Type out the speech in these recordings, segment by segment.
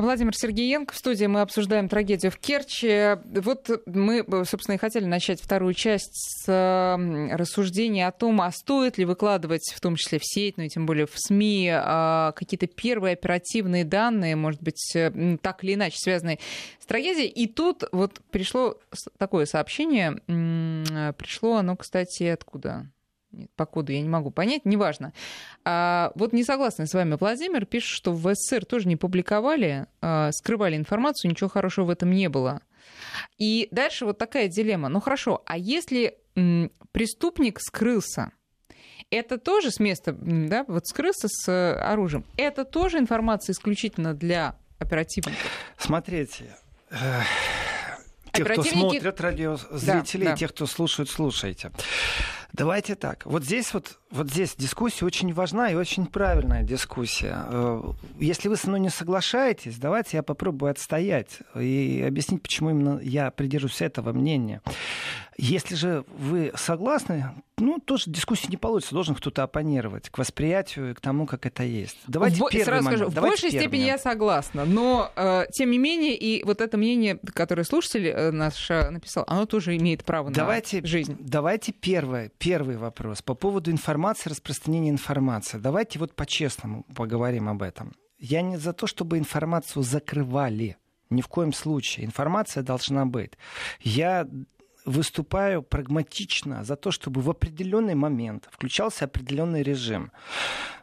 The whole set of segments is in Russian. Владимир Сергеенко в студии. Мы обсуждаем трагедию в Керчи. Вот мы, собственно, и хотели начать вторую часть с рассуждения о том, а стоит ли выкладывать, в том числе в сеть, ну и тем более в СМИ, какие-то первые оперативные данные, может быть, так или иначе связанные с трагедией. И тут вот пришло такое сообщение. Пришло оно, кстати, откуда? По коду я не могу понять, неважно. Вот не согласна с вами Владимир пишет, что в СССР тоже не публиковали, скрывали информацию, ничего хорошего в этом не было. И дальше вот такая дилемма. Ну хорошо, а если преступник скрылся, это тоже с места, да, вот скрылся с оружием, это тоже информация исключительно для оперативников? Смотрите... Тех, кто смотрит, радиозрителей, да, да. Тех, кто слушает, слушайте. Давайте так. Вот здесь дискуссия очень важна и очень правильная дискуссия. Если вы со мной не соглашаетесь, давайте я попробую отстоять и объяснить, почему именно я придерживаюсь этого мнения. Если же вы согласны, ну, тоже дискуссии не получится. Должен кто-то оппонировать к восприятию и к тому, как это есть. Давайте первый момент. Скажу, в большей степени я согласна, но, тем не менее, и вот это мнение, которое слушатель наш написал, оно тоже имеет право на жизнь. Давайте первый вопрос по поводу информации, распространения информации. Давайте вот по-честному поговорим об этом. Я не за то, чтобы информацию закрывали. Ни в коем случае. Информация должна быть. Я... выступаю прагматично за то, чтобы в определенный момент включался определенный режим.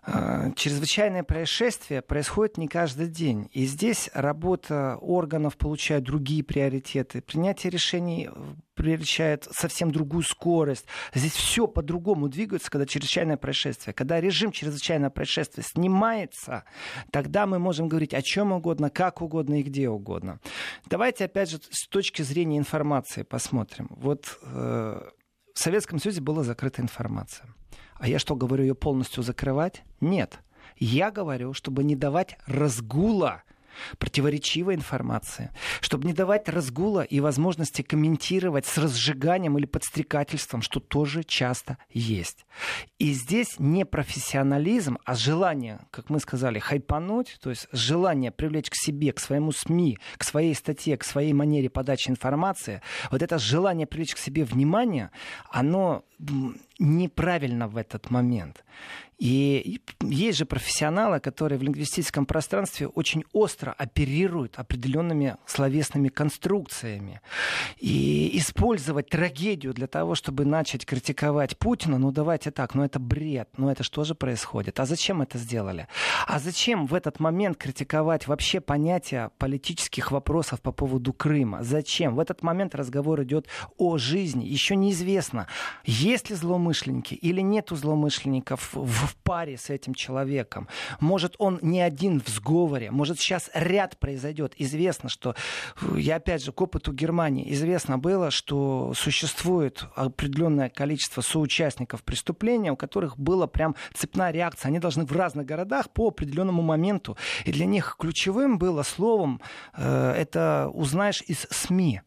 Чрезвычайное происшествие происходит не каждый день. И здесь работа органов получает другие приоритеты. Принятие решений превращает совсем другую скорость. Здесь все по-другому двигается, когда чрезвычайное происшествие. Когда режим чрезвычайного происшествия снимается, тогда мы можем говорить о чем угодно, как угодно и где угодно. Давайте опять же с точки зрения информации посмотрим. Вот в Советском Союзе была закрыта информация. А я что, говорю, ее полностью закрывать? Нет. Я говорю, чтобы не давать разгула противоречивой информации, чтобы не давать разгула и возможности комментировать с разжиганием или подстрекательством, что тоже часто есть. И здесь не профессионализм, а желание, как мы сказали, хайпануть, то есть желание привлечь к себе, к своему СМИ, к своей статье, к своей манере подачи информации. Вот это желание привлечь к себе внимание, оно... неправильно в этот момент. И есть же профессионалы, которые в лингвистическом пространстве очень остро оперируют определенными словесными конструкциями. И использовать трагедию для того, чтобы начать критиковать Путина, ну давайте так, ну это бред, ну это что же происходит? А зачем это сделали? А зачем в этот момент критиковать вообще понятие политических вопросов по поводу Крыма? Зачем? В этот момент разговор идет о жизни. Еще неизвестно, есть ли злоумышленники или нету злоумышленников в паре с этим человеком. Может, он не один в сговоре. Может, сейчас ряд произойдет. Известно, что... Я опять же к опыту Германии. Известно было, что существует определенное количество соучастников преступления, у которых была прям цепная реакция. Они должны в разных городах по определенному моменту. И для них ключевым было словом это узнаешь из СМИ.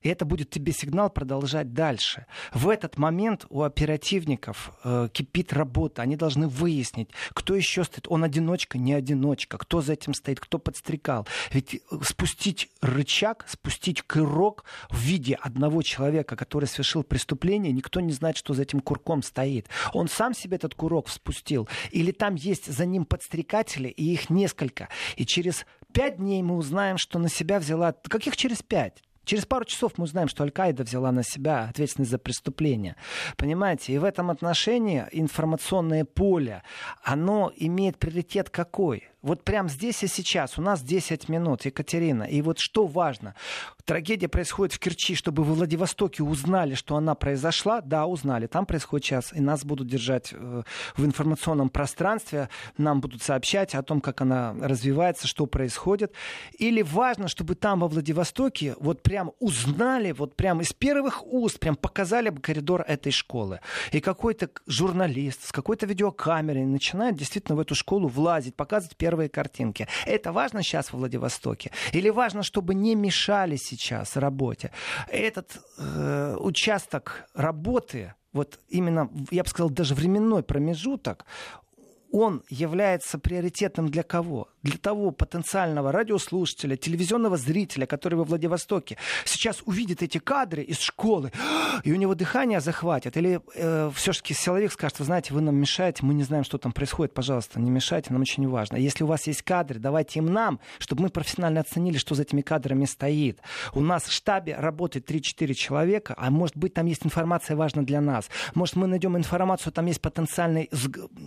И это будет тебе сигнал продолжать дальше. В этот момент у оперативников кипит работа. Они должны выяснить, кто еще стоит. Он одиночка, не одиночка. Кто за этим стоит, кто подстрекал. Ведь спустить рычаг, спустить курок в виде одного человека, который совершил преступление, никто не знает, что за этим курком стоит. Он сам себе этот курок спустил. Или там есть за ним подстрекатели, и их несколько. И через 5 дней мы узнаем, что на себя взяла... Каких через 5? Через пару часов мы узнаем, что Аль-Каида взяла на себя ответственность за преступление. Понимаете? И в этом отношении информационное поле, оно имеет приоритет какой? Вот прямо здесь и сейчас. У нас 10 минут, Екатерина. И вот что важно. Трагедия происходит в Керчи, чтобы во Владивостоке узнали, что она произошла. Да, узнали. Там происходит сейчас. И нас будут держать в информационном пространстве. Нам будут сообщать о том, как она развивается, что происходит. Или важно, чтобы там во Владивостоке вот прям узнали, вот прям из первых уст, прям показали бы коридор этой школы. И какой-то журналист с какой-то видеокамерой начинает действительно в эту школу влазить, показывать первые картинки. Это важно сейчас во Владивостоке? Или важно, чтобы не мешали сейчас работе? Этот участок работы, вот именно, я бы сказал, даже временной промежуток, он является приоритетным для кого? Для того потенциального радиослушателя, телевизионного зрителя, который во Владивостоке сейчас увидит эти кадры из школы, и у него дыхание захватит. Или все-таки силовик скажет: вы знаете, вы нам мешаете, мы не знаем, что там происходит, пожалуйста, не мешайте, нам очень важно. Если у вас есть кадры, давайте им нам, чтобы мы профессионально оценили, что за этими кадрами стоит. У нас в штабе работает 3-4 человека, а может быть, там есть информация важна для нас. Может, мы найдем информацию, там есть потенциальные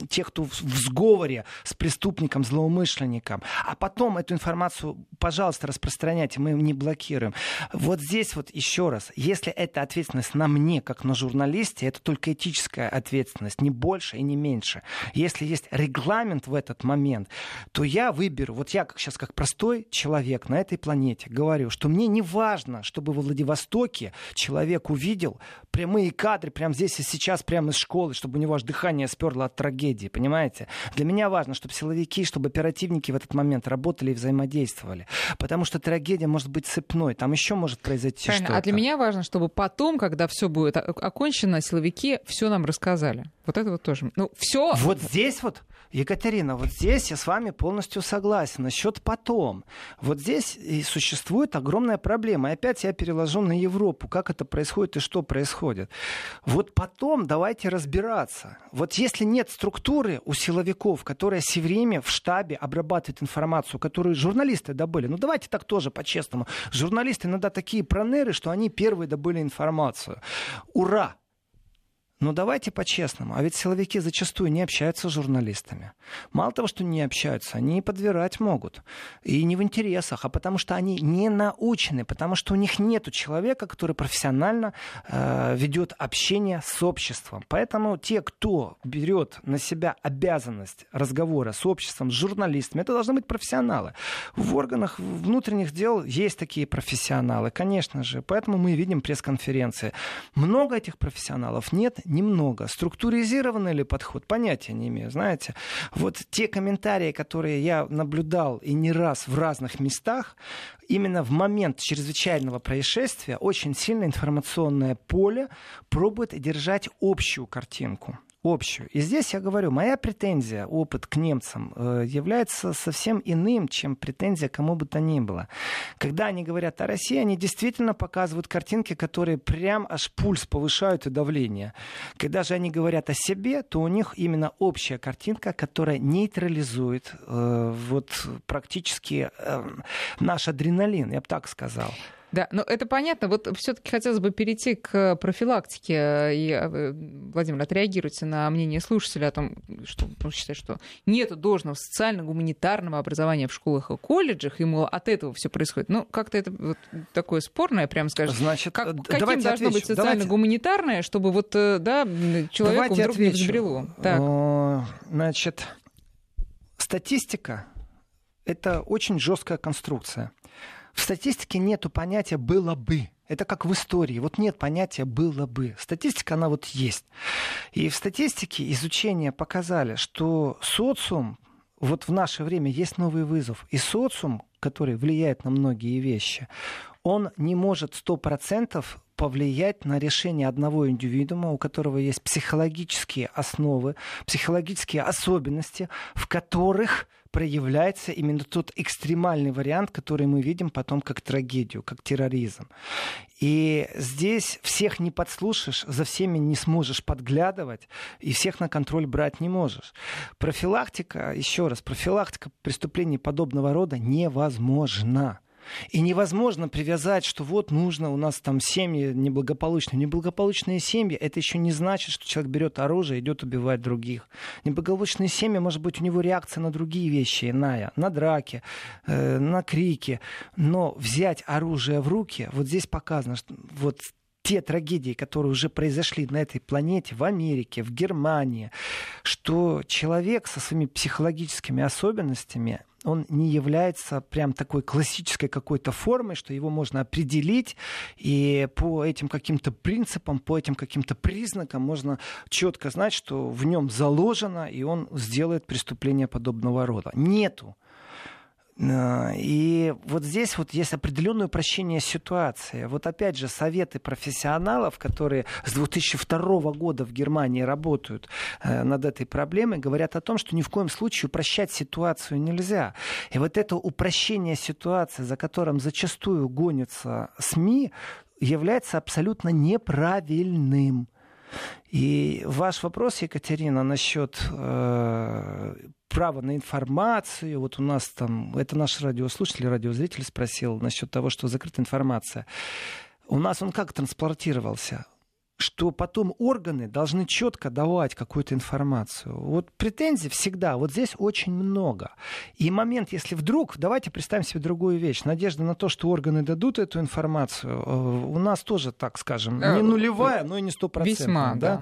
тех, кто в сговоре с преступником, злоумышленником. А потом эту информацию, пожалуйста, распространяйте, мы не блокируем. Вот здесь вот еще раз, если это ответственность на мне, как на журналисте, это только этическая ответственность, не больше и не меньше. Если есть регламент в этот момент, то я выберу, вот я сейчас как простой человек на этой планете говорю, что мне не важно, чтобы во Владивостоке человек увидел прямые кадры прямо здесь и сейчас, прямо из школы, чтобы у него аж дыхание сперло от трагедии, понимаете? Для меня важно, чтобы силовики, чтобы оперативники в этот момент работали и взаимодействовали, потому что трагедия может быть цепной, там еще может произойти правильно, что-то. А для меня важно, чтобы потом, когда все будет окончено, силовики все нам рассказали. Вот это вот тоже. Ну, все. Вот здесь вот, Екатерина, вот здесь я с вами полностью согласен. Насчет потом. Вот здесь и существует огромная проблема. И опять я переложу на Европу, как это происходит и что происходит. Вот потом давайте разбираться. Вот если нет структуры у силовиков, которая все время в штабе обрабатывает информацию, которую журналисты добыли. Ну давайте так тоже по-честному. Журналисты иногда такие проныры, что они первые добыли информацию. Ура! Но давайте по-честному. А ведь силовики зачастую не общаются с журналистами. Мало того, что не общаются, они и подвирать могут. И не в интересах, а потому что они не научены, потому что у них нет человека, который профессионально ведет общение с обществом. Поэтому те, кто берет на себя обязанность разговора с обществом, с журналистами, это должны быть профессионалы. В органах внутренних дел есть такие профессионалы, конечно же. Поэтому мы видим пресс-конференции. Много этих профессионалов нет, немного. Структуризированный ли подход? Понятия не имею, знаете. Вот те комментарии, которые я наблюдал и не раз в разных местах, именно в момент чрезвычайного происшествия очень сильно информационное поле пробует держать общую картинку. Общую. И здесь я говорю, моя претензия, опыт к немцам является совсем иным, чем претензия кому бы то ни было. Когда они говорят о России, они действительно показывают картинки, которые прям аж пульс повышают и давление. Когда же они говорят о себе, то у них именно общая картинка, которая нейтрализует вот практически наш адреналин, я бы так сказал. Да, но это понятно. Вот все-таки хотелось бы перейти к профилактике. И, Владимир, отреагируйте на мнение слушателя о том, что он считает, что нет должного социально-гуманитарного образования в школах и колледжах, и, мол, от этого все происходит. Ну, как-то это вот такое спорное, прямо скажем. Значит, как, каким должно быть социально-гуманитарное, чтобы вот, да, человеку вдруг не взбрело? Так. Значит, статистика — это очень жесткая конструкция. В статистике нету понятия «было бы». Это как в истории. Вот нет понятия «было бы». Статистика, она вот есть. И в статистике изучения показали, что социум, вот в наше время есть новый вызов. И социум, который влияет на многие вещи, он не может 100% повлиять на решение одного индивидуума, у которого есть психологические основы, психологические особенности, в которых проявляется именно тот экстремальный вариант, который мы видим потом как трагедию, как терроризм. И здесь всех не подслушаешь, за всеми не сможешь подглядывать, и всех на контроль брать не можешь. Профилактика, еще раз, профилактика преступлений подобного рода невозможна. И невозможно привязать, что вот нужно, у нас там семьи неблагополучные. Неблагополучные семьи, это еще не значит, что человек берет оружие и идет убивать других. Неблагополучные семьи, может быть, у него реакция на другие вещи иная, на драки, на крики. Но взять оружие в руки, вот здесь показано, что вот те трагедии, которые уже произошли на этой планете, в Америке, в Германии, что человек со своими психологическими особенностями, он не является прям такой классической какой-то формой, что его можно определить, и по этим каким-то принципам, по этим каким-то признакам можно четко знать, что в нем заложено, и он сделает преступление подобного рода. Нету. И вот здесь вот есть определенное упрощение ситуации. Вот опять же, советы профессионалов, которые с 2002 года в Германии работают над этой проблемой, говорят о том, что ни в коем случае упрощать ситуацию нельзя. И вот это упрощение ситуации, за которым зачастую гонятся СМИ, является абсолютно неправильным. И ваш вопрос, Екатерина, насчет права на информацию. Вот у нас там, это наш радиослушатель, радиозритель спросил насчет того, что закрыта информация. У нас он как транспортировался? Что потом органы должны четко давать какую-то информацию. Вот претензий всегда, вот здесь очень много. И момент, если вдруг, давайте представим себе другую вещь, надежда на то, что органы дадут эту информацию, у нас тоже, так скажем, не нулевая, но и не 100%. Весьма, да.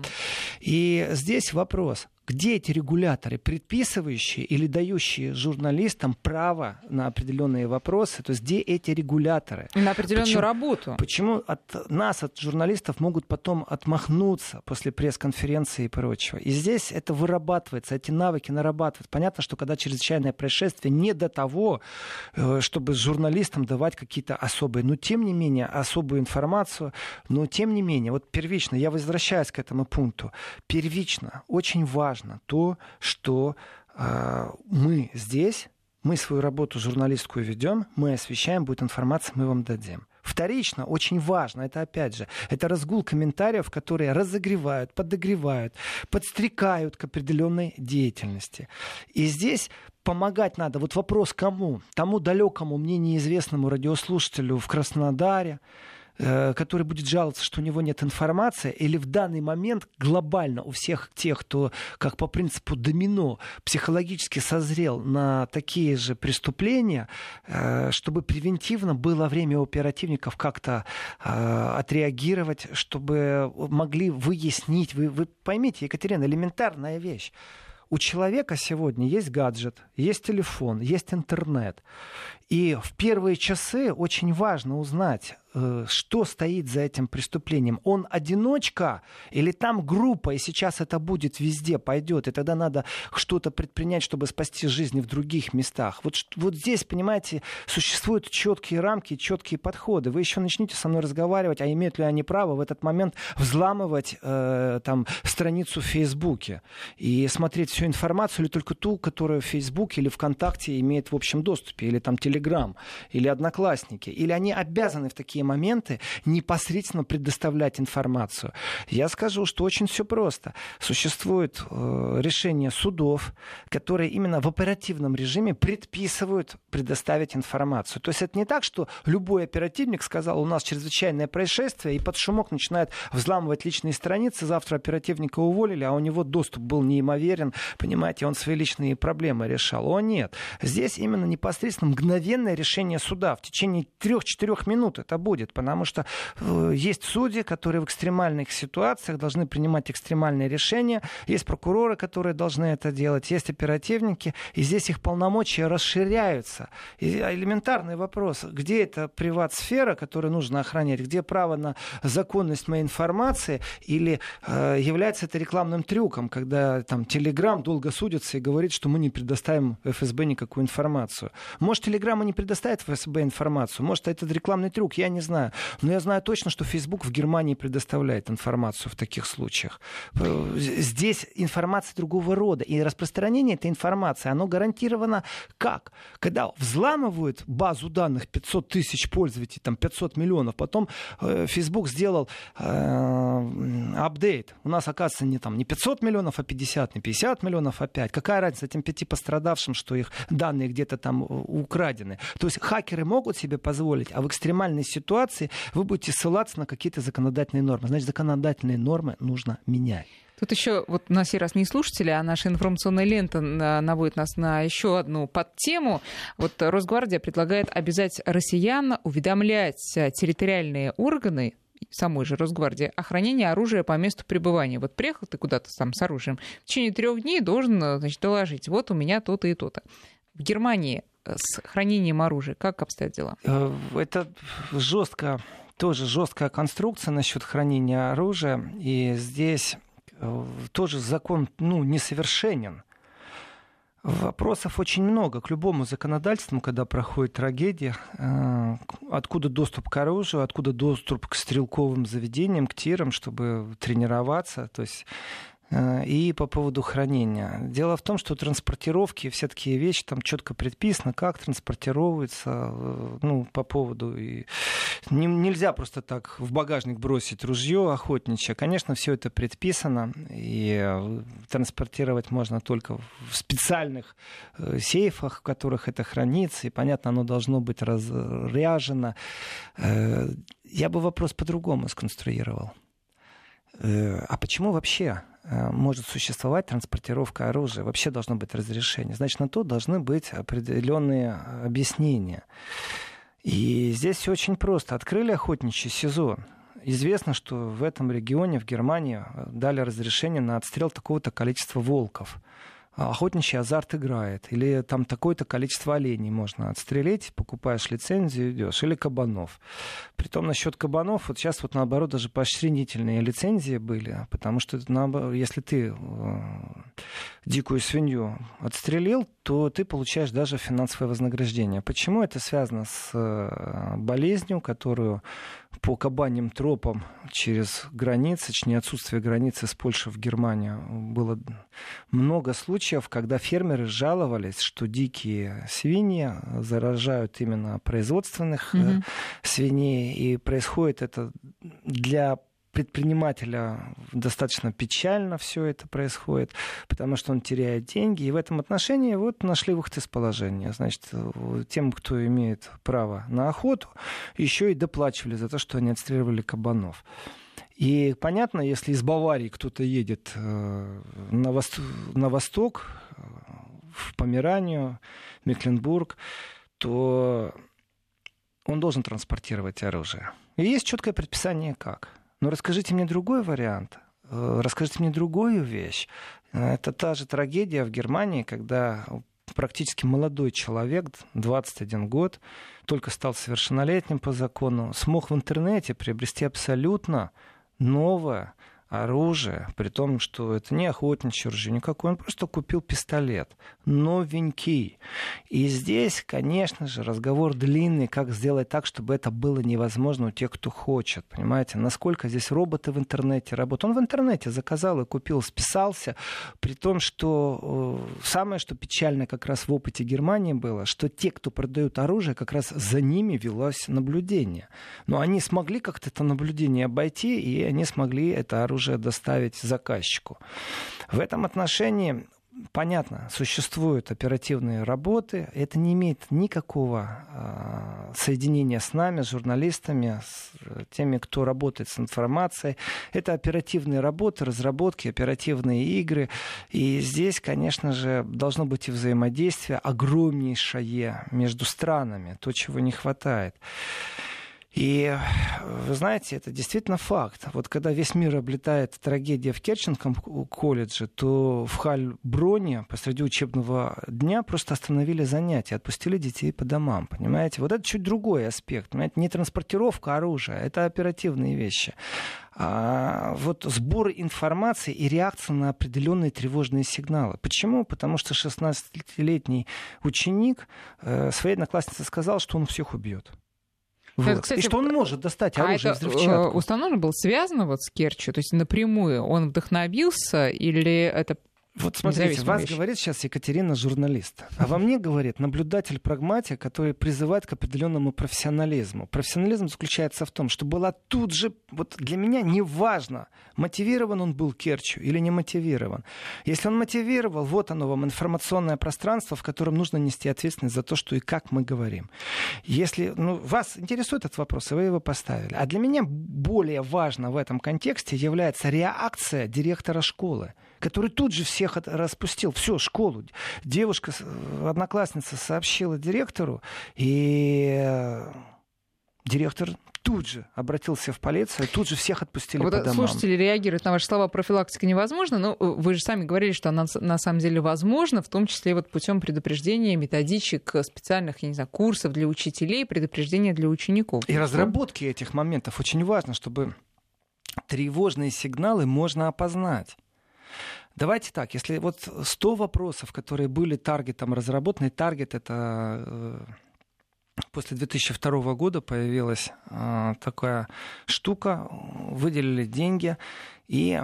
И здесь вопрос. Где эти регуляторы, предписывающие или дающие журналистам право на определенные вопросы? То есть где эти регуляторы? На определенную работу. Почему от нас, от журналистов, могут потом отмахнуться после пресс-конференции и прочего? И здесь это вырабатывается, эти навыки нарабатывают. Понятно, что когда чрезвычайное происшествие, не до того, чтобы журналистам давать какие-то особые, но тем не менее, особую информацию. Но тем не менее, вот первично, я возвращаюсь к этому пункту, первично, очень важно, то, что мы здесь, мы свою работу журналистскую ведем, мы освещаем, будет информация, мы вам дадим. Вторично, очень важно, это опять же, это разгул комментариев, которые разогревают, подогревают, подстрекают к определенной деятельности. И здесь помогать надо. Вот вопрос кому? Тому далекому, мне неизвестному радиослушателю в Краснодаре, который будет жаловаться, что у него нет информации, или в данный момент глобально у всех тех, кто, как по принципу домино, психологически созрел на такие же преступления, чтобы превентивно было время у оперативников как-то отреагировать, чтобы могли выяснить. Вы поймите, Екатерина, элементарная вещь. У человека сегодня есть гаджет, есть телефон, есть интернет. И в первые часы очень важно узнать, что стоит за этим преступлением. Он одиночка или там группа, и сейчас это будет везде, пойдет. И тогда надо что-то предпринять, чтобы спасти жизни в других местах. Вот здесь, понимаете, существуют четкие рамки, четкие подходы. Вы еще начните со мной разговаривать, а имеют ли они право в этот момент взламывать там, страницу в Фейсбуке и смотреть всю информацию, или только ту, которая в Фейсбуке или ВКонтакте имеет в общем доступе, или там Telegram, или Одноклассники. Или они обязаны в такие моменты непосредственно предоставлять информацию. Я скажу, что очень все просто. Существует решение судов, которые именно в оперативном режиме предписывают предоставить информацию. То есть это не так, что любой оперативник сказал, у нас чрезвычайное происшествие, и под шумок начинает взламывать личные страницы, завтра оперативника уволили, а у него доступ был неимоверен, понимаете, он свои личные проблемы решал. О, нет. Здесь именно непосредственно мгновенное решение суда. В течение 3-4 минут это будет, потому что есть судьи, которые в экстремальных ситуациях должны принимать экстремальные решения, есть прокуроры, которые должны это делать, есть оперативники, и здесь их полномочия расширяются. И элементарный вопрос, где эта приват-сфера, которую нужно охранять, где право на законность моей информации, или является это рекламным трюком, когда там Telegram долго судится и говорит, что мы не предоставим ФСБ никакую информацию. Может, Telegram и не предоставит ФСБ информацию, может, это рекламный трюк, я не знаю. Но я знаю точно, что Facebook в Германии предоставляет информацию в таких случаях. Здесь информация другого рода. И распространение этой информации, оно гарантировано как? Когда взламывают базу данных 500 тысяч пользователей, там 500 миллионов, потом Facebook сделал апдейт. У нас, оказывается, не 500 миллионов, а 50, не 50 миллионов, а 5. Какая разница этим 5 пострадавшим, что их данные где-то там украдены? То есть хакеры могут себе позволить, а в экстремальной ситуации вы будете ссылаться на какие-то законодательные нормы. Значит, законодательные нормы нужно менять. Тут еще, вот на сей раз не слушатели, а наша информационная лента наводит нас на еще одну подтему. Вот Росгвардия предлагает обязать россиян уведомлять территориальные органы самой же Росгвардии о хранении оружия по месту пребывания. Вот приехал ты куда-то там с оружием, в течение 3 дней должен, значит, доложить. Вот у меня то-то и то-то. В Германии с хранением оружия как обстоят дела? Это жесткая конструкция насчет хранения оружия. И здесь тоже закон несовершенен. Вопросов очень много к любому законодательству, когда проходит трагедия. Откуда доступ к оружию, откуда доступ к стрелковым заведениям, к тирам, чтобы тренироваться, то есть... И по поводу хранения. Дело в том, что транспортировки, все такие вещи, там четко предписано, как транспортируется, ну, по поводу... И... Нельзя просто так в багажник бросить ружье охотничье. Конечно, все это предписано, и транспортировать можно только в специальных сейфах, в которых это хранится, и, понятно, оно должно быть разряжено. Я бы вопрос по-другому сконструировал. А почему вообще может существовать транспортировка оружия? Вообще должно быть разрешение. Значит, на то должны быть определенные объяснения. И здесь все очень просто. Открыли охотничий сезон. Известно, что в этом регионе, в Германии, дали разрешение на отстрел такого-то количества волков. Охотничий азарт играет. Или там такое-то количество оленей можно отстрелить, покупаешь лицензию, идешь. Или кабанов. Притом насчет кабанов, вот сейчас вот наоборот даже поощренительные лицензии были, потому что если ты дикую свинью отстрелил, то ты получаешь даже финансовое вознаграждение. Почему это связано с болезнью, которую по кабаньим тропам через границы, точнее отсутствие границы с Польшей в Германию, было много случаев, когда фермеры жаловались, что дикие свиньи заражают именно производственных свиней, и происходит это для предпринимателя достаточно печально все это происходит, потому что он теряет деньги, и в этом отношении вот нашли выход из положения. Значит, тем, кто имеет право на охоту, еще и доплачивали за то, что они отстреливали кабанов. И понятно, если из Баварии кто-то едет на восток, в Померанию, Мекленбург, то он должен транспортировать оружие. И есть четкое предписание как. Но расскажите мне другой вариант, расскажите мне другую вещь. Это та же трагедия в Германии, когда практически молодой человек, 21 год, только стал совершеннолетним по закону, смог в интернете приобрести абсолютно новое оружие, при том, что это не охотничье оружие никакое, он просто купил пистолет, новенький. И здесь, конечно же, разговор длинный, как сделать так, чтобы это было невозможно у тех, кто хочет, понимаете, насколько здесь роботы в интернете работают. Он в интернете заказал и купил, списался, при том, что самое, что печально как раз в опыте Германии было, что те, кто продают оружие, как раз за ними велось наблюдение. Но они смогли как-то это наблюдение обойти, и они смогли это оружие уже доставить заказчику. В этом отношении, понятно, существуют оперативные работы. Это не имеет никакого соединения с нами, с журналистами, с теми, кто работает с информацией. Это оперативные работы, разработки, оперативные игры. И здесь, конечно же, должно быть и взаимодействие огромнейшее между странами, то, чего не хватает. И, вы знаете, это действительно факт. Вот когда весь мир облетает трагедия в Керченском колледже, то в Хальброне посреди учебного дня просто остановили занятия, отпустили детей по домам, понимаете? Вот это чуть другой аспект, понимаете? Не транспортировка оружия, это оперативные вещи. А вот сбор информации и реакция на определенные тревожные сигналы. Почему? Потому что 16-летний ученик своей однокласснице сказал, что он всех убьет. Вот. Кстати, и что он может достать оружие, взрывчатку. Установлено было связано вот с Керчью? То есть напрямую он вдохновился или это... Вот смотрите, вас говорит сейчас Екатерина, журналист. А во мне говорит наблюдатель-прагматик, который призывает к определенному профессионализму. Профессионализм заключается в том, что была тут же... Вот для меня неважно, мотивирован он был Керчью или не мотивирован. Если он мотивировал, вот оно вам информационное пространство, в котором нужно нести ответственность за то, что и как мы говорим. Если вас интересует этот вопрос, и вы его поставили. А для меня более важно в этом контексте является реакция директора школы, который тут же всех распустил. Все, школу. Девушка, одноклассница сообщила директору, и директор тут же обратился в полицию, тут же всех отпустили по домам. Слушатели реагируют на ваши слова, профилактика невозможна, но вы же сами говорили, что она на самом деле возможна, в том числе вот путем предупреждения методичек, специальных, я не знаю, курсов для учителей, предупреждения для учеников. И разработки этих моментов очень важно, чтобы тревожные сигналы можно опознать. Давайте так, если вот 100 вопросов, которые были таргетом разработаны, таргет — это после 2002 года появилась такая штука, выделили деньги, и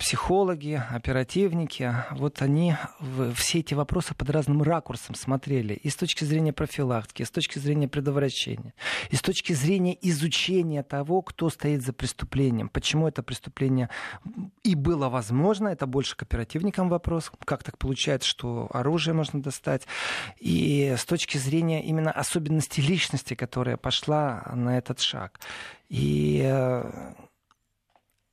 психологи, оперативники, вот они все эти вопросы под разным ракурсом смотрели. И с точки зрения профилактики, и с точки зрения предотвращения, и с точки зрения изучения того, кто стоит за преступлением. Почему это преступление и было возможно, это больше к оперативникам вопрос. Как так получается, что оружие можно достать? И с точки зрения именно особенностей личности, которая пошла на этот шаг. И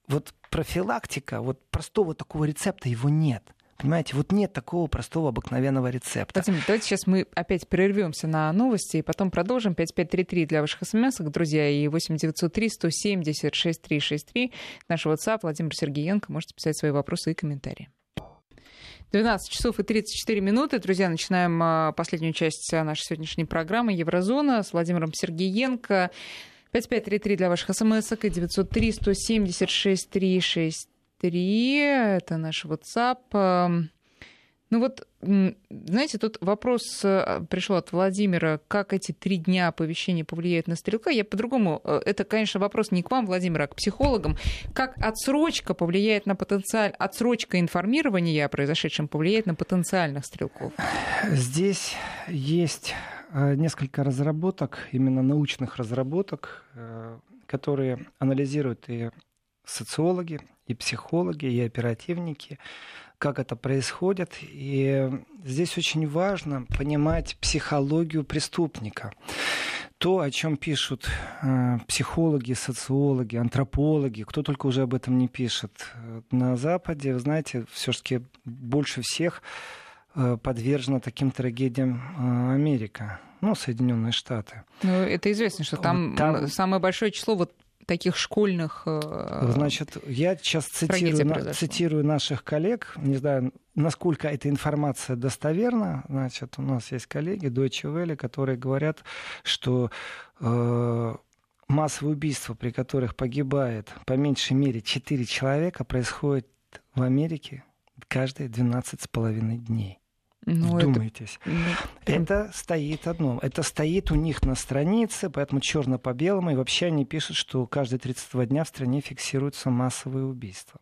вот профилактика, вот простого такого рецепта его нет. Понимаете, вот нет такого простого обыкновенного рецепта. Владимир, давайте сейчас мы опять прервемся на новости и потом продолжим. 5533 для ваших смс-ок, друзья, и 8903-170-6363. Наш WhatsApp, Владимир Сергеенко. Можете писать свои вопросы и комментарии. 12 часов и 34 минуты. Друзья, начинаем последнюю часть нашей сегодняшней программы «Еврозона» с Владимиром Сергеенко. 5533 для ваших смс-ок и 903-176-363. Это наш WhatsApp. Ну вот, знаете, тут вопрос пришел от Владимира. Как эти 3 дня оповещения повлияют на стрелка? Я по-другому. Это, конечно, вопрос не к вам, Владимир, а к психологам. Как отсрочка повлияет на потенциаль... Отсрочка информирования о произошедшем повлияет на потенциальных стрелков? Здесь есть... несколько разработок, именно научных разработок, которые анализируют и социологи, и психологи, и оперативники, как это происходит. И здесь очень важно понимать психологию преступника. То, о чем пишут психологи, социологи, антропологи, кто только уже об этом не пишет. На Западе, вы знаете, все-таки больше всех подвержена таким трагедиям Америка, ну, Соединенные Штаты. Ну, это известно, что там самое большое число вот таких школьных... Значит, я сейчас цитирую наших коллег, не знаю, насколько эта информация достоверна. Значит, у нас есть коллеги Дойче Велле, которые говорят, что массовые убийства, при которых погибает по меньшей мере 4 человека, происходят в Америке каждые 12,5 дней. Ну, вдумайтесь. Это стоит одно. Это стоит у них на странице, поэтому черно по белому. И вообще они пишут, что каждые 32 дня в стране фиксируются массовые убийства.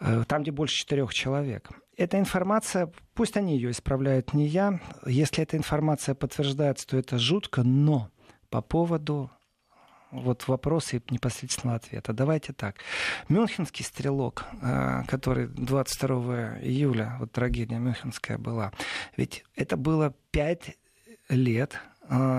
Там, где больше 4 человек. Эта информация, пусть они ее исправляют, не я. Если эта информация подтверждается, то это жутко. Но по поводу вот вопроса и непосредственного ответа. Давайте так. Мюнхенский стрелок, который 22 июля, вот трагедия мюнхенская была, ведь это было 5 лет,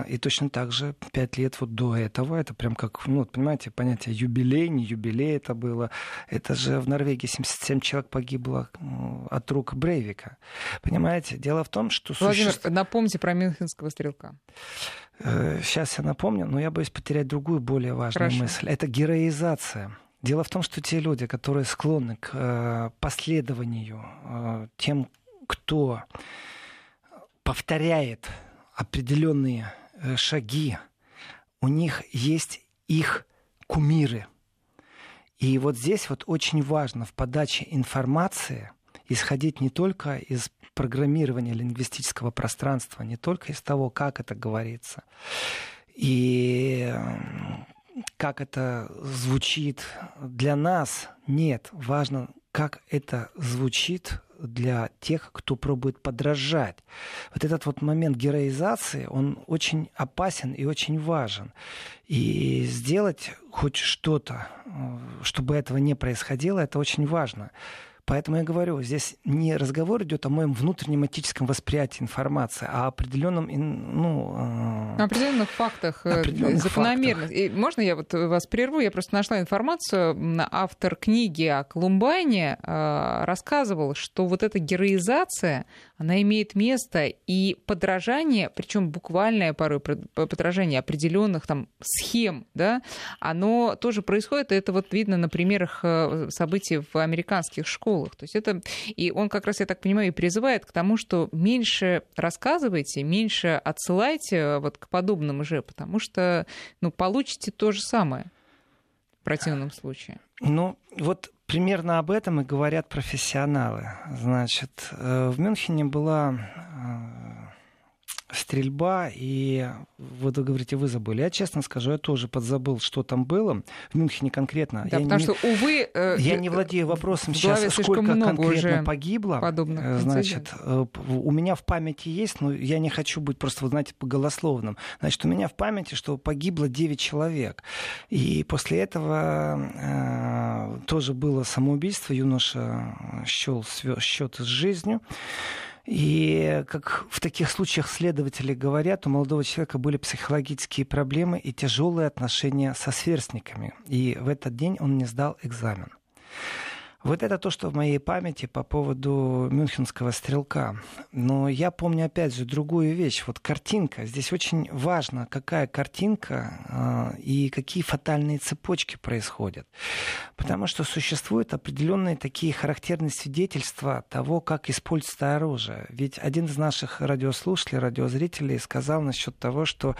и точно так же 5 лет вот до этого, это прям как, ну, понимаете, понятие юбилей, не юбилей это было, это же в Норвегии 77 человек погибло от рук Брейвика. Понимаете, дело в том, что... Владимир, напомните про мюнхенского стрелка. Сейчас я напомню, но я боюсь потерять другую, более важную мысль. Это героизация. Дело в том, что те люди, которые склонны к последованию тем, кто повторяет определенные шаги, у них есть их кумиры. И вот здесь вот очень важно в подаче информации исходить не только из программирования лингвистического пространства, не только из того, как это говорится, и как это звучит для нас. Нет, важно, как это звучит для тех, кто пробует подражать. Вот этот вот момент героизации, он очень опасен и очень важен. И сделать хоть что-то, чтобы этого не происходило, это очень важно. Поэтому я говорю, здесь не разговор идет о моем внутреннем этическом восприятии информации, а о определенном, ну, определенных фактах, закономерных. И можно я вот вас прерву? Я просто нашла информацию. Автор книги о Колумбайне рассказывал, что вот эта героизация, она имеет место, и подражание, причем буквальное порой подражание определенных там схем, да, оно тоже происходит. И это вот видно на примерах событий в американских школах. То есть это... И он как раз, я так понимаю, и призывает к тому, что меньше рассказывайте, меньше отсылайте вот к подобному же, потому что, ну, получите то же самое в противном случае. Ну, вот Примерно об этом и говорят профессионалы. Значит, в Мюнхене была стрельба, и вы говорите, вы забыли. Я честно скажу, я тоже подзабыл, что там было. В Мюнхене конкретно. Да, потому что, увы, я не владею вопросом сейчас, сколько конкретно погибло. Значит, у меня в памяти есть, но я не хочу быть просто, вы знаете, поголословным. Значит, у меня в памяти, что погибло 9 человек. И после этого тоже было самоубийство. Юноша счёл счёты с жизнью. И, как в таких случаях следователи говорят, у молодого человека были психологические проблемы и тяжелые отношения со сверстниками. И в этот день он не сдал экзамен. Вот это то, что в моей памяти по поводу мюнхенского стрелка. Но я помню, опять же, другую вещь. Вот картинка. Здесь очень важно, какая картинка и какие фатальные цепочки происходят. Потому что существуют определенные такие характерные свидетельства того, как используется оружие. Ведь один из наших радиослушателей, радиозрителей сказал насчет того, что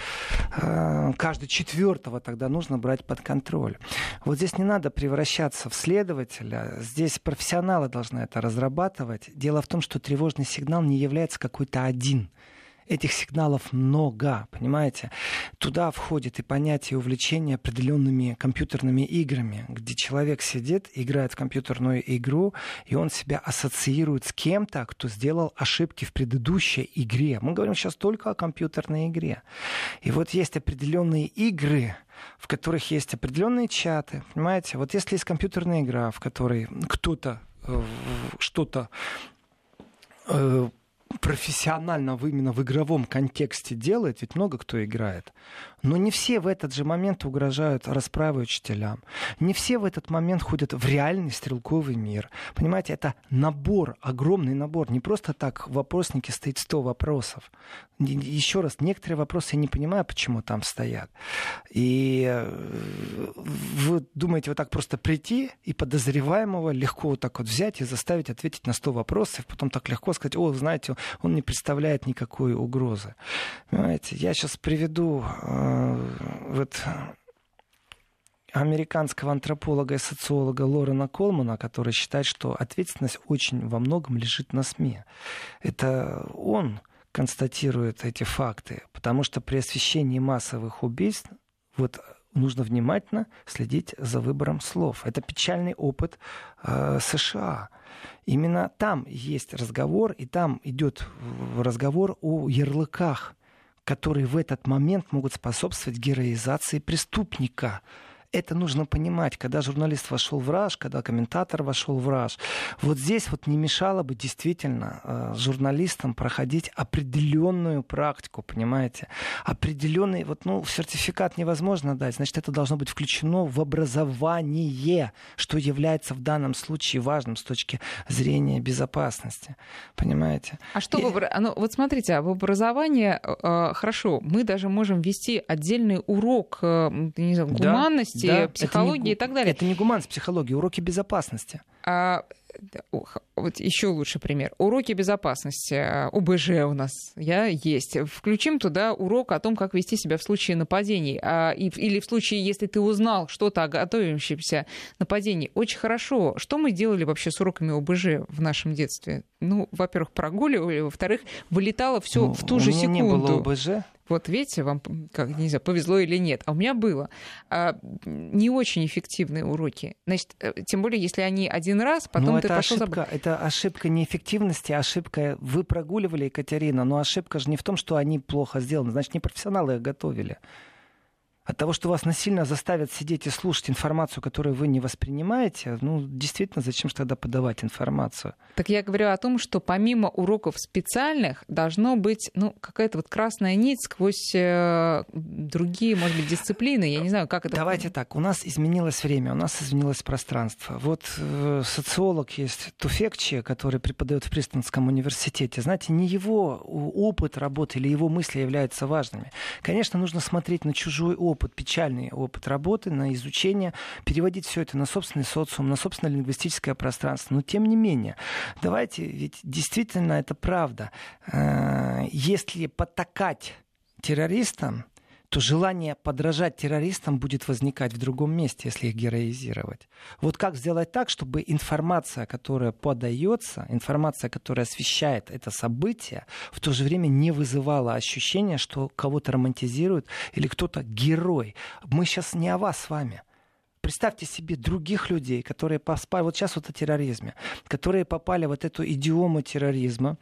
каждый четвертого тогда нужно брать под контроль. Вот здесь не надо превращаться в следователя. Здесь профессионалы должны это разрабатывать. Дело в том, что тревожный сигнал не является какой-то один. Этих сигналов много, понимаете? Туда входит и понятие увлечения определенными компьютерными играми, где человек сидит, играет в компьютерную игру, и он себя ассоциирует с кем-то, кто сделал ошибки в предыдущей игре. Мы говорим сейчас только о компьютерной игре. И вот есть определенные игры, в которых есть определенные чаты, понимаете? Вот если есть компьютерная игра, в которой кто-то что-то профессионально именно в игровом контексте делает, ведь много кто играет, но не все в этот же момент угрожают расправой учителям, не все в этот момент ходят в реальный стрелковый мир. Понимаете, это набор, огромный набор, не просто так в вопроснике стоит 100 вопросов. Еще раз, некоторые вопросы я не понимаю, почему там стоят. И вы думаете, вот так просто прийти и подозреваемого легко вот так вот взять и заставить ответить на 100 вопросов, потом так легко сказать, о, знаете, он не представляет никакой угрозы. Понимаете, я сейчас приведу вот американского антрополога и социолога Лорена Колмана, который считает, что ответственность очень во многом лежит на СМИ. Это он констатирует эти факты, потому что при освещении массовых убийств вот нужно внимательно следить за выбором слов. Это печальный опыт США. Именно там есть разговор, и там идет разговор о ярлыках, которые в этот момент могут способствовать героизации преступника. Это нужно понимать, когда журналист вошел в раж, когда комментатор вошел в раж. Вот здесь вот не мешало бы действительно журналистам проходить определенную практику, понимаете? Определенный, вот, ну, сертификат невозможно дать, значит, это должно быть включено в образование, что является в данном случае важным с точки зрения безопасности, понимаете? А что ну, вот смотрите, об образовании, хорошо, мы даже можем вести отдельный урок, не знаю, гуманности, да, психологии и так далее. Это не гуманность, психология, уроки безопасности. Вот еще лучший пример. Уроки безопасности. ОБЖ у нас есть. Включим туда урок о том, как вести себя в случае нападений. Или в случае, если ты узнал что-то о готовящемся нападении. Очень хорошо. Что мы делали вообще с уроками ОБЖ в нашем детстве? Ну, во-первых, прогуливали, во-вторых, вылетало все в ту же секунду. У меня не было ОБЖ. Вот видите, вам как, не знаю, повезло или нет. А у меня было. Не очень эффективные уроки. Значит, тем более, если они один раз, потом ты пошел забыл. Это ошибка неэффективности, ошибка... Вы прогуливали, Екатерина, но ошибка же не в том, что они плохо сделаны. Значит, не профессионалы их готовили. От того, что вас насильно заставят сидеть и слушать информацию, которую вы не воспринимаете, ну, действительно, зачем же тогда подавать информацию? Так я говорю о том, что помимо уроков специальных должно быть, ну, какая-то вот красная нить сквозь другие, может быть, дисциплины. Я не знаю, как это... Давайте так, у нас изменилось время, у нас изменилось пространство. Вот социолог есть Туфекчи, который преподает в Пристанском университете. Знаете, не его опыт работы или его мысли являются важными. Конечно, нужно смотреть на чужой опыт, печальный опыт работы, на изучение, переводить все это на собственный социум, на собственное лингвистическое пространство. Но тем не менее, давайте, ведь действительно это правда. Если потакать террористам, то желание подражать террористам будет возникать в другом месте, если их героизировать. Вот как сделать так, чтобы информация, которая подается, информация, которая освещает это событие, в то же время не вызывала ощущения, что кого-то романтизируют или кто-то герой. Мы сейчас не о вас с вами. Представьте себе других людей, которые попали, вот сейчас вот о терроризме, которые попали вот эту идиому терроризма,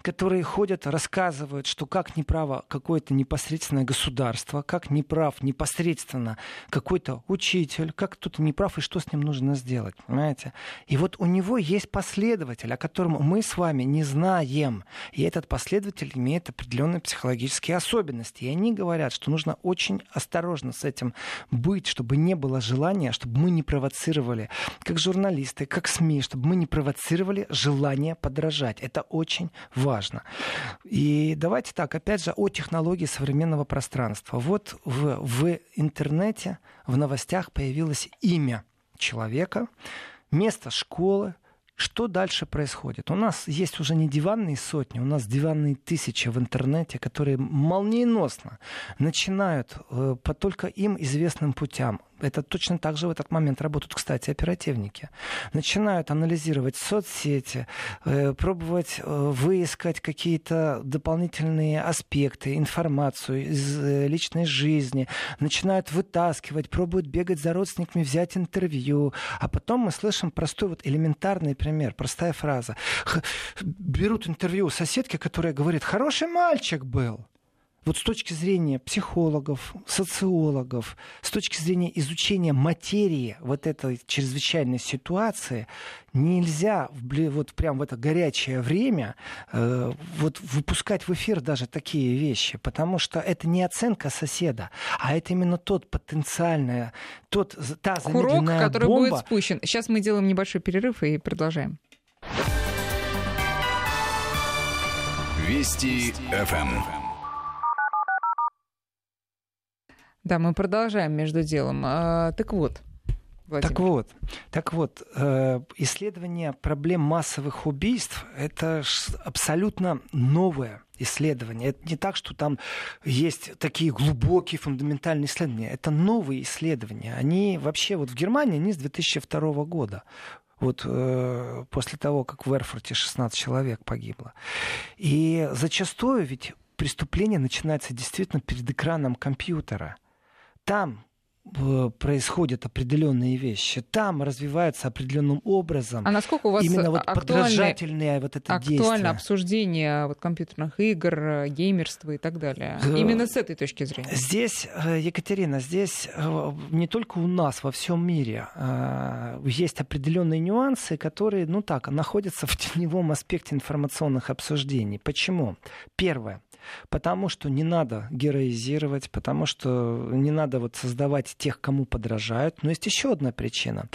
которые ходят, рассказывают, что как неправо какое-то непосредственное государство, как неправ непосредственно какой-то учитель, как кто-то неправ и что с ним нужно сделать, понимаете? И вот у него есть последователь, о котором мы с вами не знаем, и этот последователь имеет определенные психологические особенности, и они говорят, что нужно очень осторожно с этим быть, чтобы не было желания, чтобы мы не провоцировали, как журналисты, как СМИ, чтобы мы не провоцировали желание подражать. Это очень важно. И давайте так, опять же, о технологии современного пространства. Вот в интернете, в новостях появилось имя человека, место школы. Что дальше происходит? У нас есть уже не диванные сотни, у нас диванные тысячи в интернете, которые молниеносно начинают по только им известным путям. Это точно так же в этот момент работают, кстати, оперативники. Начинают анализировать соцсети, пробовать выискать какие-то дополнительные аспекты, информацию из личной жизни. Начинают вытаскивать, пробуют бегать за родственниками, взять интервью. А потом мы слышим простой, вот элементарный пример, простая фраза. Берут интервью у соседки, которая говорит: «Хороший мальчик был». Вот с точки зрения психологов, социологов, с точки зрения изучения материи вот этой чрезвычайной ситуации, нельзя вот прям в это горячее время вот выпускать в эфир даже такие вещи, потому что это не оценка соседа, а это именно тот потенциальный, та замедленная бомба. Курок, который будет спущен. Сейчас мы делаем небольшой перерыв и продолжаем. Вести ФМ. Да, мы продолжаем между делом. Так вот, исследование проблем массовых убийств — это абсолютно новое исследование. Это не так, что там есть такие глубокие фундаментальные исследования. Это новые исследования. Они вообще вот в Германии они с 2002 года. Вот после того, как в Эрфурте 16 человек погибло. И зачастую ведь преступление начинается действительно перед экраном компьютера. Там происходят определенные вещи, там развивается определенным образом. А насколько у вас именно вот подражательное вот это действие? Актуально обсуждение вот компьютерных игр, геймерства и так далее. Именно с этой точки зрения. Здесь, Екатерина, здесь не только у нас, во всем мире есть определенные нюансы, которые, ну так, находятся в теневом аспекте информационных обсуждений. Почему? Первое. Потому что не надо героизировать, потому что не надо вот создавать тех, кому подражают. Но есть еще одна причина.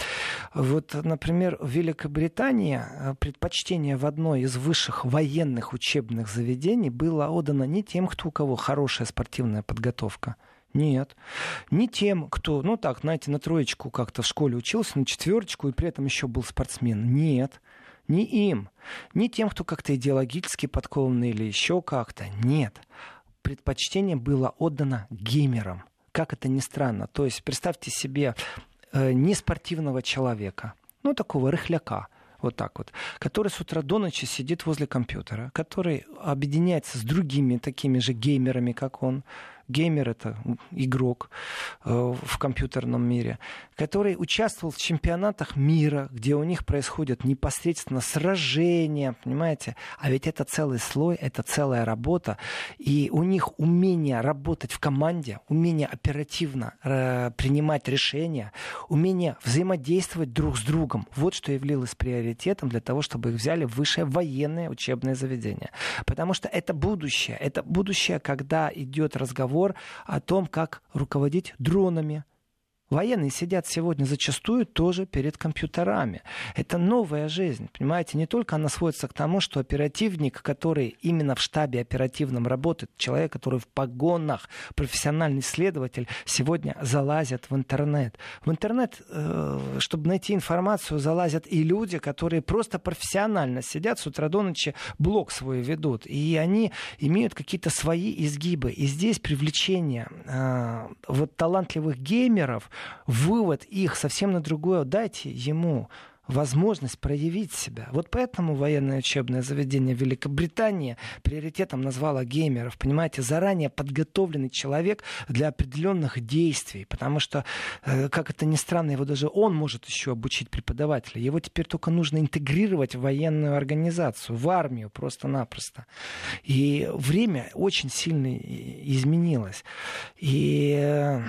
Вот, например, в Великобритании предпочтение в одной из высших военных учебных заведений было отдано не тем, кто у кого хорошая спортивная подготовка. Нет. Не тем, кто, ну так, знаете, на троечку как-то в школе учился, на четверочку и при этом еще был спортсмен. Нет. Не им, не тем, кто как-то идеологически подкован или еще как-то. Нет. Предпочтение было отдано геймерам. Как это ни странно. То есть представьте себе неспортивного человека, ну такого рыхляка, вот так вот, который с утра до ночи сидит возле компьютера, который объединяется с другими такими же геймерами, как он. Геймер — это игрок в компьютерном мире, который участвовал в чемпионатах мира, где у них происходят непосредственно сражения, понимаете? А ведь это целый слой, это целая работа. И у них умение работать в команде, умение оперативно принимать решения, умение взаимодействовать друг с другом. Вот что являлось приоритетом для того, чтобы их взяли в высшее военное учебное заведение. Потому что это будущее, когда идет разговор о том, как руководить дронами. Военные сидят сегодня зачастую тоже перед компьютерами. Это новая жизнь, понимаете? Не только она сводится к тому, что оперативник, который именно в штабе оперативном работает, человек, который в погонах, профессиональный следователь, сегодня залазит в интернет. В интернет, чтобы найти информацию, залазят и люди, которые просто профессионально сидят, с утра до ночи блог свой ведут. И они имеют какие-то свои изгибы. И здесь привлечение вот талантливых геймеров, вывод их совсем на другое. Дайте ему возможность проявить себя. Вот поэтому военное учебное заведение Великобритании приоритетом назвало геймеров. Понимаете, заранее подготовленный человек для определенных действий. Потому что, как это ни странно, его даже он может еще обучить преподавателя. Его теперь только нужно интегрировать в военную организацию, в армию просто-напросто. И время очень сильно изменилось. И...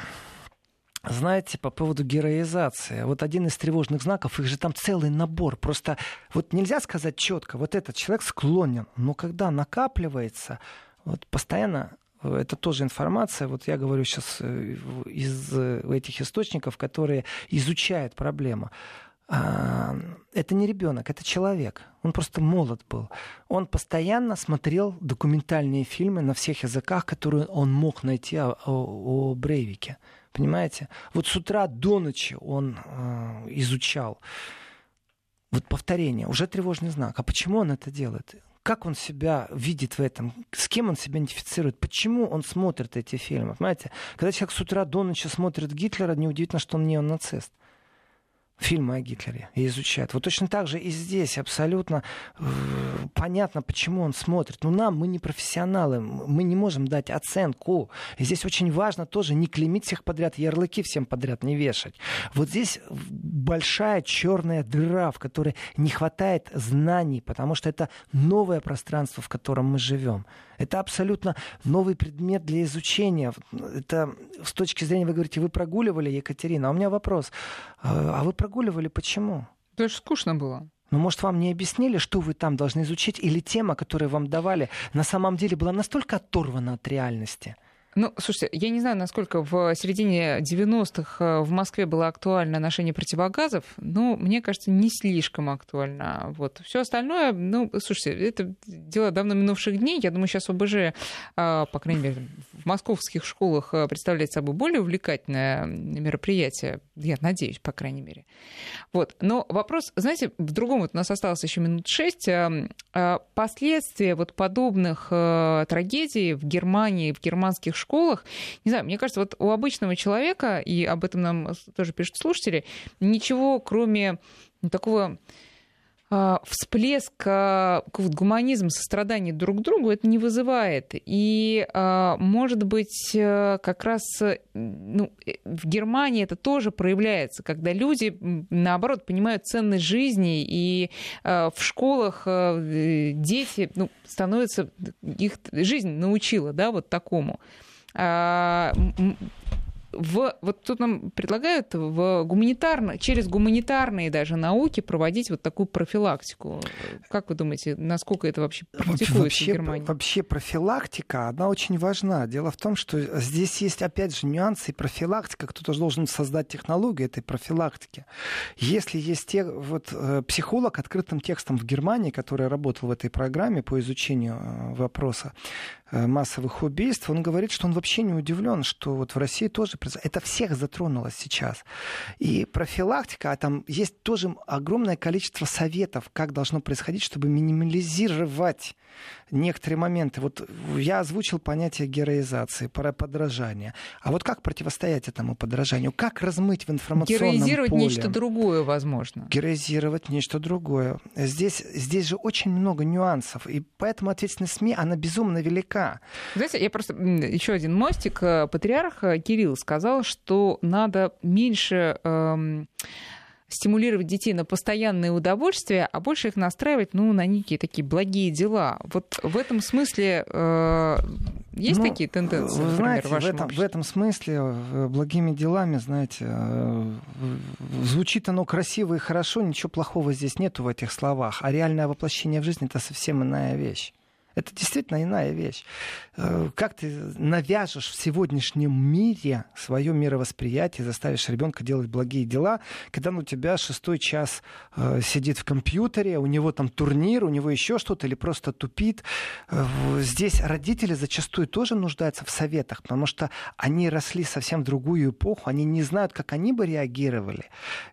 Знаете, по поводу героизации. Вот один из тревожных знаков, их же там целый набор. Просто вот нельзя сказать четко, вот этот человек склонен. Но когда накапливается, вот постоянно, это тоже информация, вот я говорю сейчас из этих источников, которые изучают проблему. Это не ребенок, это человек. Он просто молод был. Он постоянно смотрел документальные фильмы на всех языках, которые он мог найти о Брейвике. Понимаете? Вот с утра до ночи он изучал. Вот повторение. Уже тревожный знак. А почему он это делает? Как он себя видит в этом? С кем он себя идентифицирует? Почему он смотрит эти фильмы? Понимаете? Когда человек с утра до ночи смотрит Гитлера, неудивительно, что он неонацист. Фильмы о Гитлере и изучают. Вот точно так же и здесь абсолютно понятно, почему он смотрит. Но нам, мы не профессионалы, мы не можем дать оценку. И здесь очень важно тоже не клеймить всех подряд, ярлыки всем подряд не вешать. Вот здесь большая черная дыра, в которой не хватает знаний, потому что это новое пространство, в котором мы живем. Это абсолютно новый предмет для изучения. Это с точки зрения, вы говорите, вы прогуливали, Екатерина. А у меня вопрос. А вы прогуливали почему? Это же скучно было. Ну, может, вам не объяснили, что вы там должны изучить? Или тема, которую вам давали, на самом деле была настолько оторвана от реальности? Ну, слушайте, я не знаю, насколько в середине 90-х в Москве было актуально ношение противогазов, но, мне кажется, не слишком актуально. Вот. Все остальное, ну, слушайте, это дело давно минувших дней. Я думаю, сейчас ОБЖ, по крайней мере, в московских школах представляет собой более увлекательное мероприятие. Я надеюсь, по крайней мере. Вот. Но вопрос, знаете, в другом, вот у нас осталось еще минут 6. Последствия вот подобных трагедий в Германии, в германских школах, не знаю, мне кажется, вот у обычного человека, и об этом нам тоже пишут слушатели, ничего, кроме такого всплеска гуманизма, сострадания друг к другу, это не вызывает. И, может быть, как раз ну, в Германии это тоже проявляется, когда люди, наоборот, понимают ценность жизни, и в школах дети ну, становятся... Их жизнь научила, да, вот такому. Вот тут нам предлагают через гуманитарные даже науки проводить вот такую профилактику. Как вы думаете, насколько это вообще практикуется в Германии? Вообще профилактика, она очень важна. Дело в том, что здесь есть, опять же, нюансы и профилактика. Кто-то же должен создать технологию этой профилактики. Если есть вот, психолог открытым текстом в Германии, который работал в этой программе по изучению вопроса массовых убийств, он говорит, что он вообще не удивлен, что вот в России тоже это всех затронуло сейчас. И профилактика, а там есть тоже огромное количество советов, как должно происходить, чтобы минимализировать некоторые моменты. Вот я озвучил понятие героизации, подражания. А вот как противостоять этому подражанию? Как размыть в информационном поле? Героизировать нечто другое, возможно. Героизировать нечто другое. Здесь же очень много нюансов. И поэтому ответственность СМИ, она безумно велика. Знаете, я просто... Еще один мостик. Патриарх Кирилл сказал, что надо меньше стимулировать детей на постоянные удовольствия, а больше их настраивать на некие такие благие дела. Вот в этом смысле есть такие тенденции? Вы знаете, в этом смысле благими делами, знаете, звучит оно красиво и хорошо, ничего плохого здесь нету в этих словах, а реальное воплощение в жизни — это совсем иная вещь. Это действительно иная вещь. Как ты навяжешь в сегодняшнем мире свое мировосприятие, заставишь ребенка делать благие дела, когда у тебя шестой час сидит в компьютере, у него там турнир, у него еще что-то, или просто тупит. Здесь родители зачастую тоже нуждаются в советах, потому что они росли совсем в другую эпоху, они не знают, как они бы реагировали.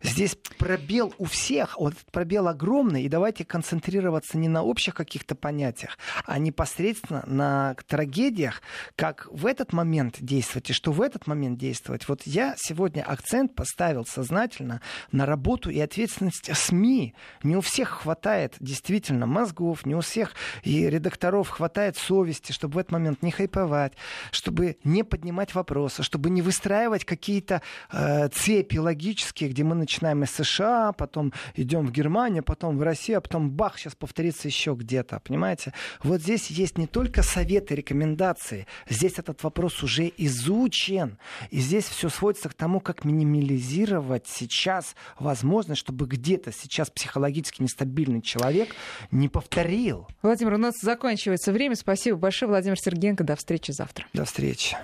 Здесь пробел у всех, вот пробел огромный, и давайте концентрироваться не на общих каких-то понятиях, а непосредственно на трагедиях, как в этот момент действовать и что в этот момент действовать. Вот я сегодня акцент поставил сознательно на работу и ответственность СМИ. Не у всех хватает действительно мозгов, не у всех и редакторов хватает совести, чтобы в этот момент не хайповать, чтобы не поднимать вопросы, чтобы не выстраивать какие-то цепи логические, где мы начинаем из США, потом идем в Германию, потом в Россию, а потом бах, сейчас повторится еще где-то, понимаете? Вот здесь есть не только советы, рекомендации, здесь этот вопрос уже изучен, и здесь все сводится к тому, как минимализировать сейчас возможность, чтобы где-то сейчас психологически нестабильный человек не повторил. Владимир, у нас заканчивается время. Спасибо большое, Владимир Сергеенко. До встречи завтра. До встречи.